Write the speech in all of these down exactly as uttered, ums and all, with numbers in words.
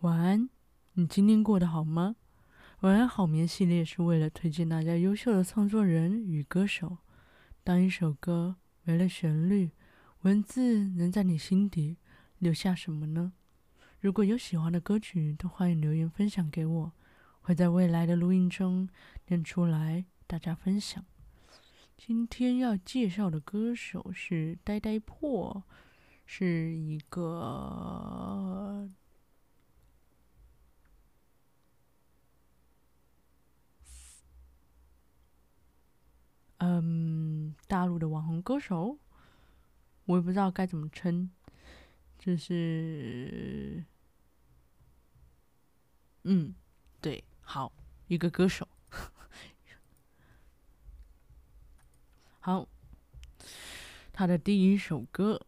晚安，你今天过得好吗？晚安好眠系列是为了推荐大家优秀的创作人与歌手。当一首歌没了旋律，文字能在你心底留下什么呢？如果有喜欢的歌曲，都欢迎留言分享给我，会在未来的录音中念出来大家分享。今天要介绍的歌手是呆呆破，是一个嗯，大陆的网红歌手，我也不知道该怎么称，就是，嗯，对，好，一个歌手，好，他的第一首歌，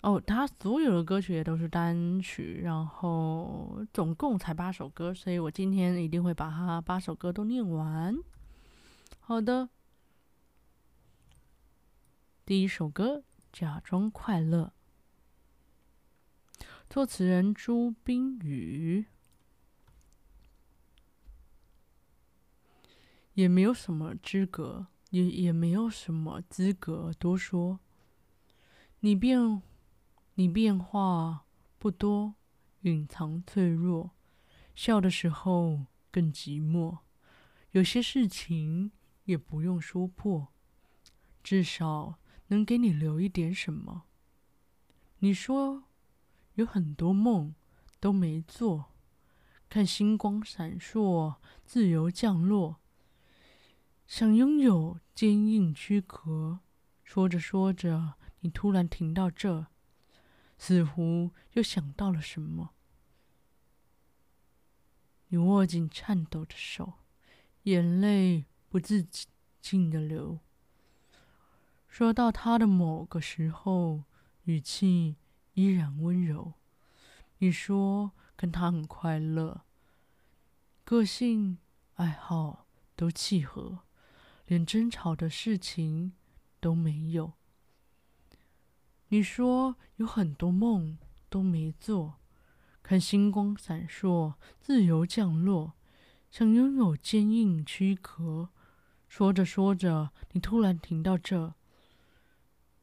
哦，他所有的歌曲也都是单曲，然后总共才八首歌，所以我今天一定会把他八首歌都念完。好的。第一首歌《假装快乐》，作词人朱冰雨。也没有什么资格，也也没有什么资格多说。你变，你变化不多，隐藏脆弱，笑的时候更寂寞。有些事情也不用说破，至少能给你留一点什么？你说有很多梦都没做，看星光闪烁，自由降落，想拥有坚硬躯壳。说着说着，你突然停到这，似乎又想到了什么。你握紧颤抖的手，眼泪不自禁地流。说到他的某个时候，语气依然温柔。你说跟他很快乐，个性、爱好都契合，连争吵的事情都没有。你说有很多梦都没做，看星光闪烁，自由降落，想拥有坚硬躯壳。说着说着，你突然停到这，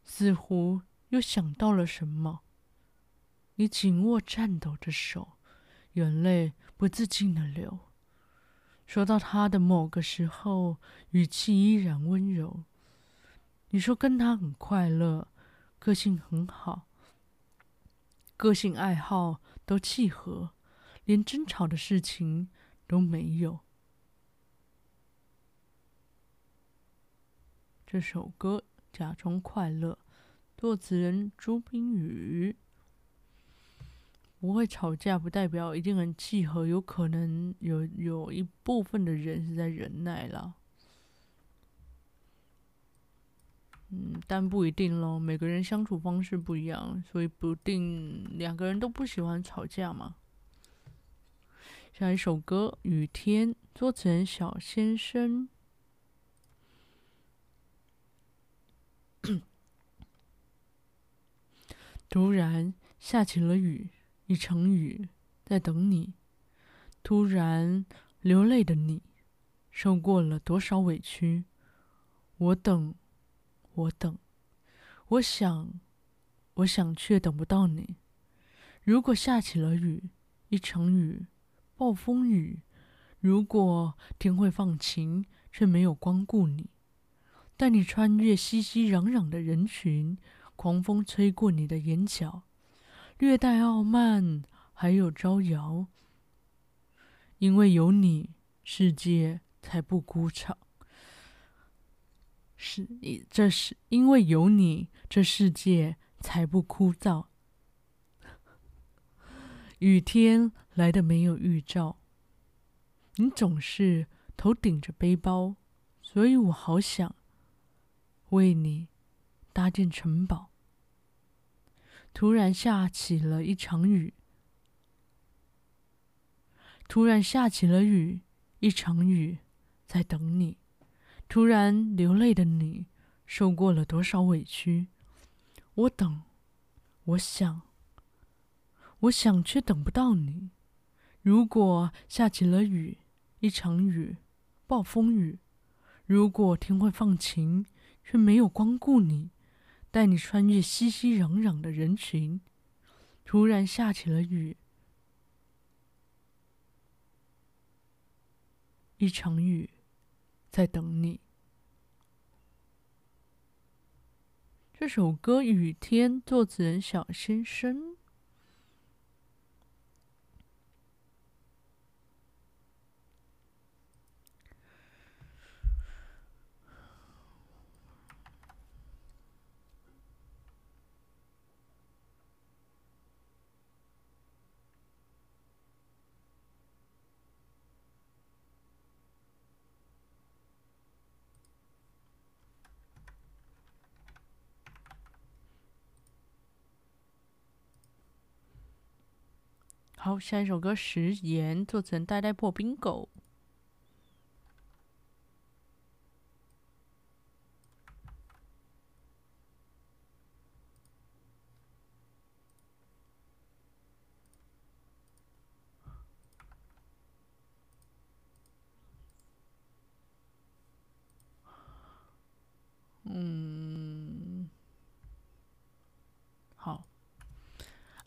似乎又想到了什么。你紧握颤抖的手，眼泪不自禁地流。说到他的某个时候，语气依然温柔。你说跟他很快乐，个性很好，个性爱好都契合，连争吵的事情都没有。这首歌假装快乐，作词人朱冰雨。不会吵架不代表一定很契合，有可能有有一部分的人是在忍耐啦。嗯，但不一定咯，每个人相处方式不一样，所以不定两个人都不喜欢吵架嘛。下一首歌《雨天》，作词人小先生。突然下起了雨，一场雨在等你。突然流泪的你，受过了多少委屈？我等，我等，我想，我想却等不到你。如果下起了雨，一场雨，暴风雨，如果天会放晴，却没有光顾你，带你穿越熙熙攘攘的人群。狂风吹过你的眼角，略带傲慢，还有招摇。因为有你，世界才不孤寂。是，这是因为有你，这世界才不枯燥。雨天来的没有预兆，你总是头顶着背包，所以我好想为你搭建城堡。突然下起了一场雨，突然下起了雨，一场雨在等你。突然流泪的你，受过了多少委屈？我等，我想，我想却等不到你。如果下起了雨，一场雨，暴风雨，如果天会放晴，却没有光顾你，带你穿越熙熙攘攘的人群，突然下起了雨，一场雨在等你。这首歌《雨天》，作词人小先生。好，下一首歌《食言》，作成呆呆破冰狗。嗯，好。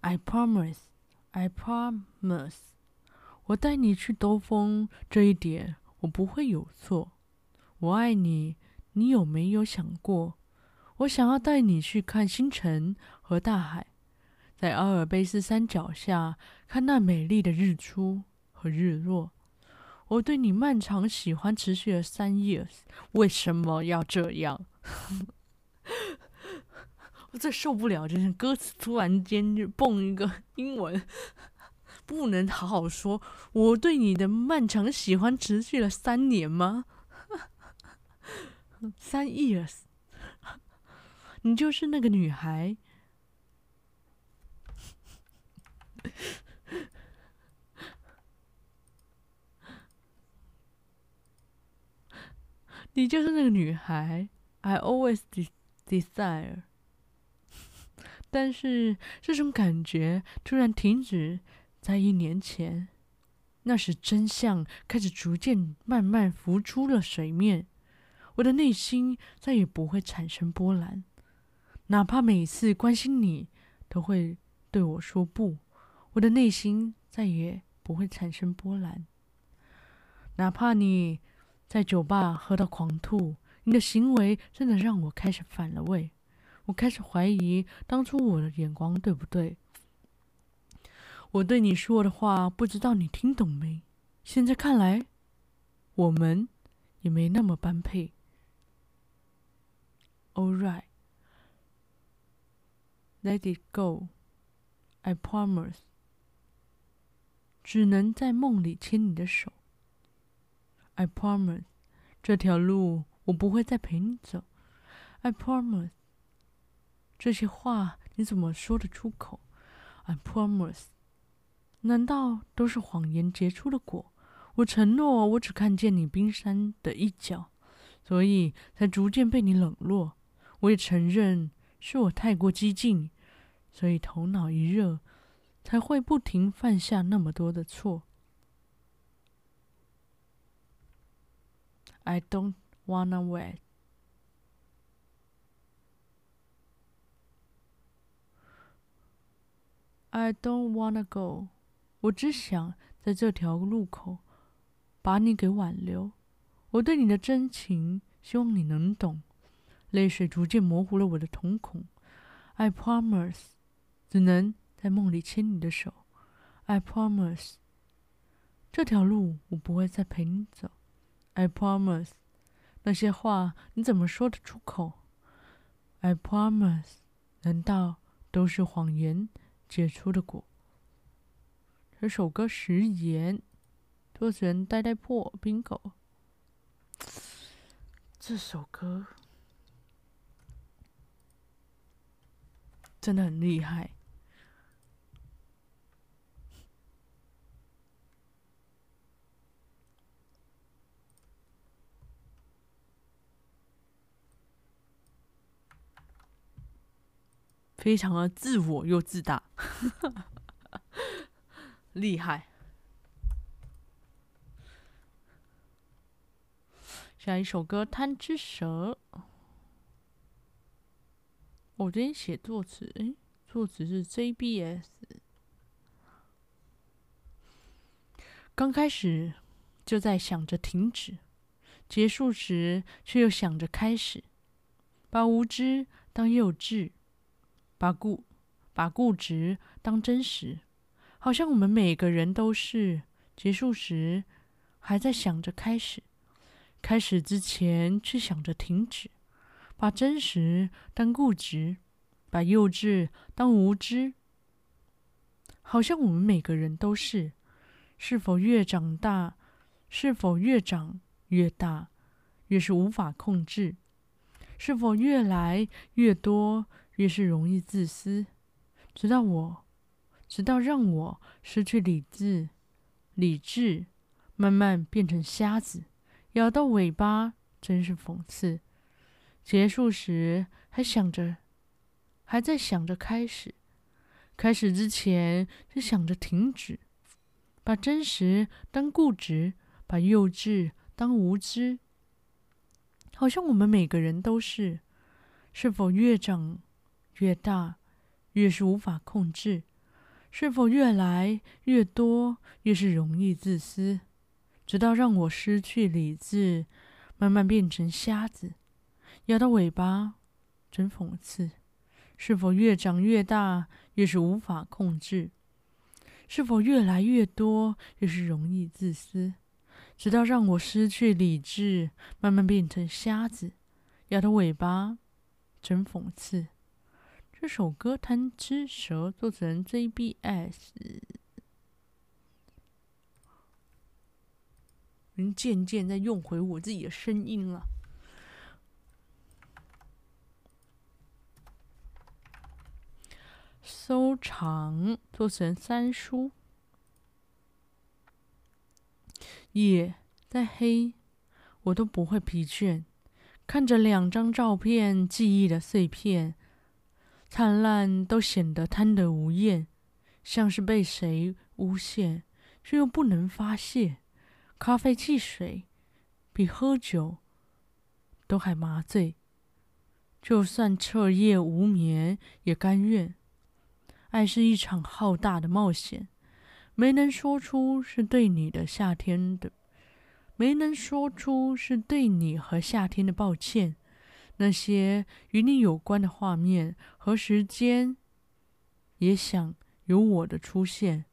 I promise。I promise， 我带你去兜风，这一点我不会有错。我爱你，你有没有想过？我想要带你去看星辰和大海，在阿尔卑斯山脚下看那美丽的日出和日落。我对你漫长喜欢持续了三夜，为什么要这样？我最受不了，就是歌词突然间就蹦一个英文，不能好好说。我对你的漫长喜欢持续了三年吗？三 years， 你就是那个女孩。你就是那个女孩。I always de- desire。但是这种感觉突然停止在一年前，那时真相开始逐渐慢慢浮出了水面，我的内心再也不会产生波澜，哪怕每次关心你都会对我说不，我的内心再也不会产生波澜，哪怕你在酒吧喝到狂吐，你的行为真的让我开始反了味。我开始怀疑当初我的眼光对不对，我对你说的话不知道你听懂没，现在看来我们也没那么般配。 Alright, let it go, I promise， 只能在梦里牵你的手。 I promise， 这条路我不会再陪你走。 I promise，这些话你怎么说得出口？ I promise， 难道都是谎言结出的果？我承诺我只看见你冰山的一角，所以才逐渐被你冷落。我也承认是我太过激进，所以头脑一热才会不停犯下那么多的错。 I don't wanna wait，I don't wanna go， 我只想在这条路口把你给挽留。我对你的真情，希望你能懂。泪水逐渐模糊了我的瞳孔。I promise， 只能在梦里牵你的手。I promise， 这条路我不会再陪你走。I promise， 那些话你怎么说得出口？ I promise， 难道都是谎言结出的果？这首歌《食言》，作词人呆呆破冰狗。这首歌真的很厉害。非常的自我又自大，厉害。下一首歌《贪吃蛇》。我这边写作词，哎，作词是 J B S。刚开始就在想着停止，结束时却又想着开始，把无知当幼稚，把固把固执当真实，好像我们每个人都是结束时还在想着开始，开始之前却想着停止，把真实当固执，把幼稚当无知，好像我们每个人都是。是否越长大，是否越长越大，越是无法控制？是否越来越多，越是容易自私？直到我，直到让我失去理智，理智慢慢变成瞎子，摇到尾巴，真是讽刺。结束时还想着，还在想着开始，开始之前就想着停止。把真实当固执，把幼稚当无知，好像我们每个人都是。是否越长越大，越是无法控制？是否越来越多，越是容易自私？直到让我失去理智，慢慢变成瞎子，摇到尾巴，真讽刺。是否越长越大，越是无法控制？是否越来越多，越是容易自私？直到让我失去理智，慢慢变成瞎子，摇到尾巴，真讽刺。这首歌《贪吃蛇》，作词人 J B S。嗯，渐渐在用回我自己的声音了。收藏，做成三叔。夜再黑，我都不会疲倦，看着两张照片，记忆的碎片，灿烂都显得贪得无厌，像是被谁诬陷，却又不能发泄。咖啡汽水比喝酒都还麻醉，就算彻夜无眠也甘愿。爱是一场浩大的冒险，没能说出是对你的夏天的，没能说出是对你和夏天的抱歉。那些与你有关的画面和时间，也想有我的出现。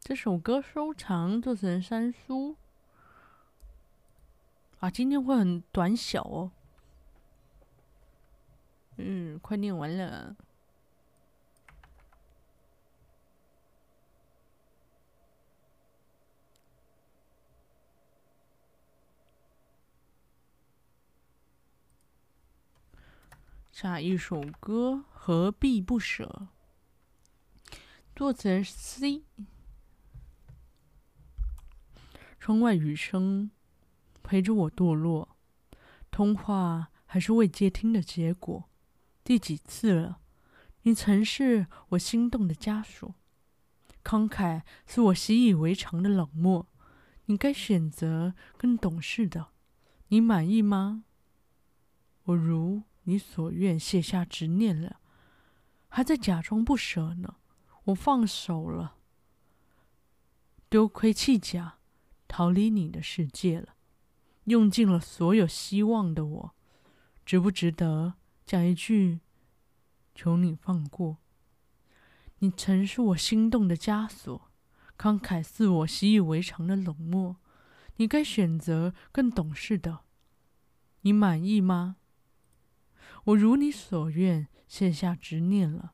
这首歌收藏，做成三叔。啊，今天会很短小哦。嗯，快念完了。下一首歌《何必不舍》，作词人 C。窗外雨声陪着我堕落，通话还是未接听的结果，第几次了？你曾是我心动的枷锁，慷慨是我习以为常的冷漠。你该选择更懂事的。你满意吗？我如你所愿卸下执念了，还在假装不舍呢。我放手了，丢盔弃甲，逃离你的世界了。用尽了所有希望的我，值不值得讲一句求你放过？你曾是我心动的枷锁，慷慨是我习以为常的冷漠。你该选择更懂事的。你满意吗？我如你所愿卸下执念了，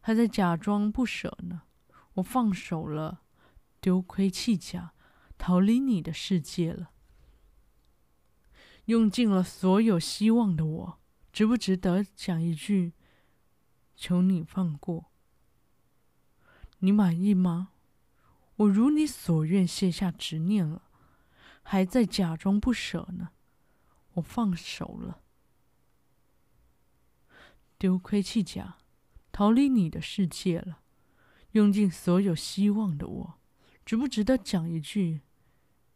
还在假装不舍呢。我放手了，丢盔弃甲，逃离你的世界了。用尽了所有希望的我，值不值得讲一句求你放过？你满意吗？我如你所愿卸下执念了，还在假装不舍呢。我放手了，丢盔弃甲，逃离你的世界了。用尽所有希望的我，值不值得讲一句，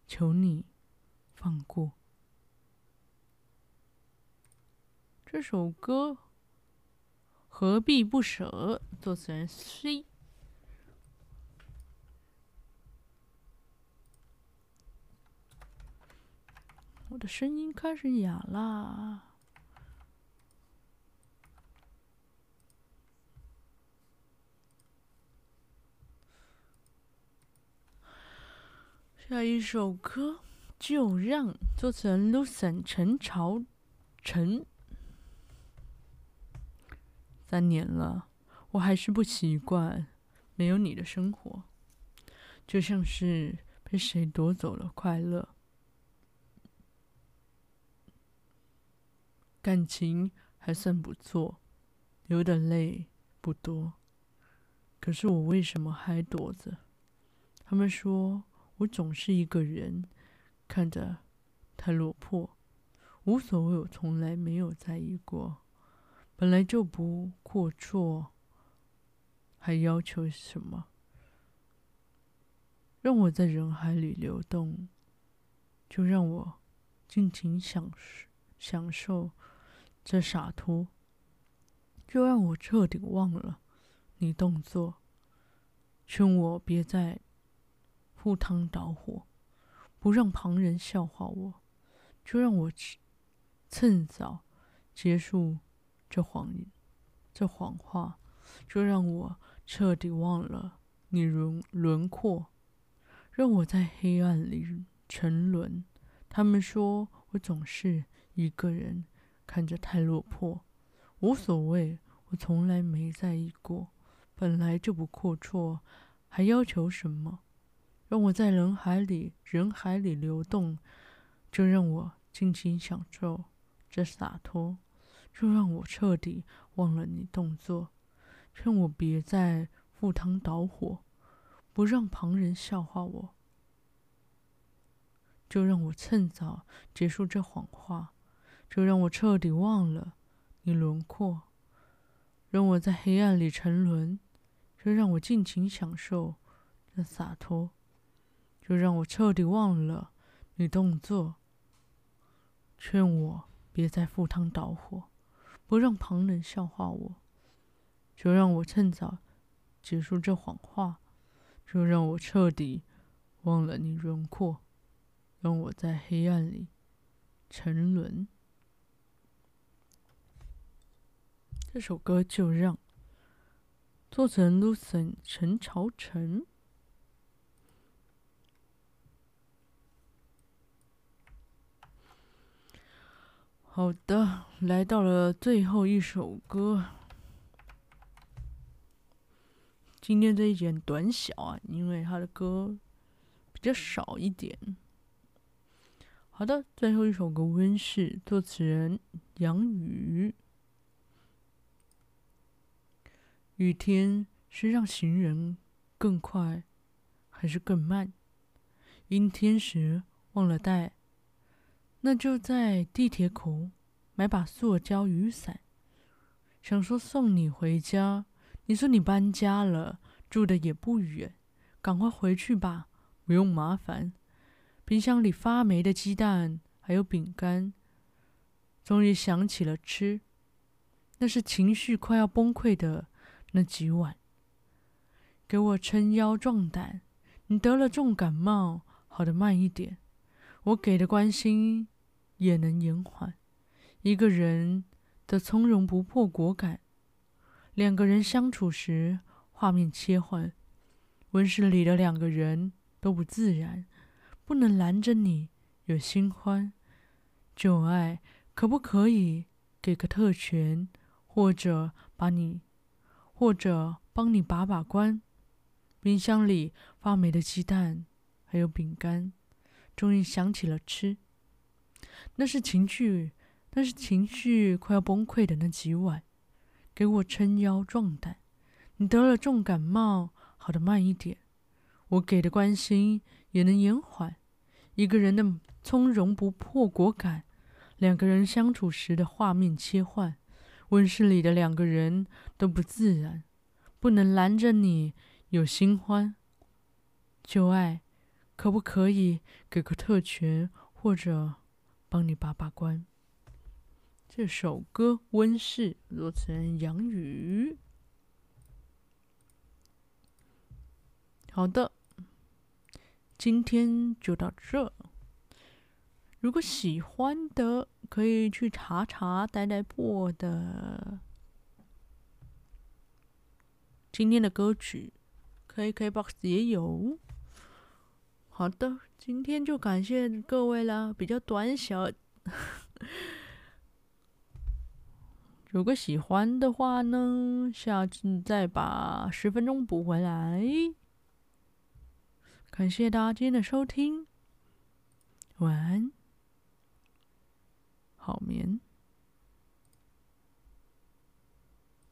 求你放过。这首歌何必不舍，作词人 C。 我的声音开始哑啦。下一首歌就让，作词人 Lucen 陈朝晨。三年了，我还是不习惯没有你的生活，就像是被谁夺走了快乐。感情还算不错，流的泪不多，可是我为什么还躲着？他们说我总是一个人，看着太落魄，无所谓，我从来没有在意过，本来就不过错，还要求什么？让我在人海里流动，就让我尽情享享受这洒脱，就让我彻底忘了你动作，劝我别再赴汤蹈火，不让旁人笑话我，就让我趁早结束这谎这谎话，就让我彻底忘了你轮轮廓，让我在黑暗里沉沦。他们说我总是一个人，看着太落魄，无所谓，我从来没在意过，本来就不阔绰，还要求什么？让我在人海里人海里流动，就让我尽情享受这洒脱，就让我彻底忘了你动作，劝我别再赴汤蹈火，不让旁人笑话我，就让我趁早结束这谎话，就让我彻底忘了你轮廓，让我在黑暗里沉沦，就让我尽情享受这洒脱，就让我彻底忘了你动作，劝我别再赴汤蹈火，不让旁人笑话我，就让我趁早结束这谎话，就让我彻底忘了你轮廓，让我在黑暗里沉沦。这首歌就让，作词人 Lucen 陈朝晨。好的，来到了最后一首歌。今天这一集很短小啊，因为他的歌比较少一点。好的，最后一首歌温室，作词人杨雨。雨天是让行人更快还是更慢？阴天时忘了带，那就在地铁口买把塑胶雨伞，想说送你回家，你说你搬家了，住的也不远，赶快回去吧，不用麻烦。冰箱里发霉的鸡蛋还有饼干，终于想起了吃，那是情绪快要崩溃的那几晚，给我撑腰壮胆，你得了重感冒，好的慢一点，我给的关心也能延缓。一个人的从容不迫果敢，两个人相处时画面切换，温室里的两个人都不自然，不能拦着你有新欢。旧爱可不可以给个特权，或者把你或者帮你把把关。冰箱里发霉的鸡蛋还有饼干，终于想起了吃，那是情绪那是情绪快要崩溃的那几晚，给我撑腰壮胆，你得了重感冒，好的慢一点，我给的关心也能延缓。一个人的从容不迫果敢，两个人相处时的画面切换，温室里的两个人都不自然，不能拦着你有新欢，旧爱可不可以给个特权，或者帮你把把关？这首歌温室，罗成杨宇。好的，今天就到这。如果喜欢的，可以去查查呆呆破的今天的歌曲，可以 K box 也有。好的，今天就感谢各位啦，比较短小。如果喜欢的话呢，下次再把十分钟补回来。感谢大家今天的收听，晚安，好眠。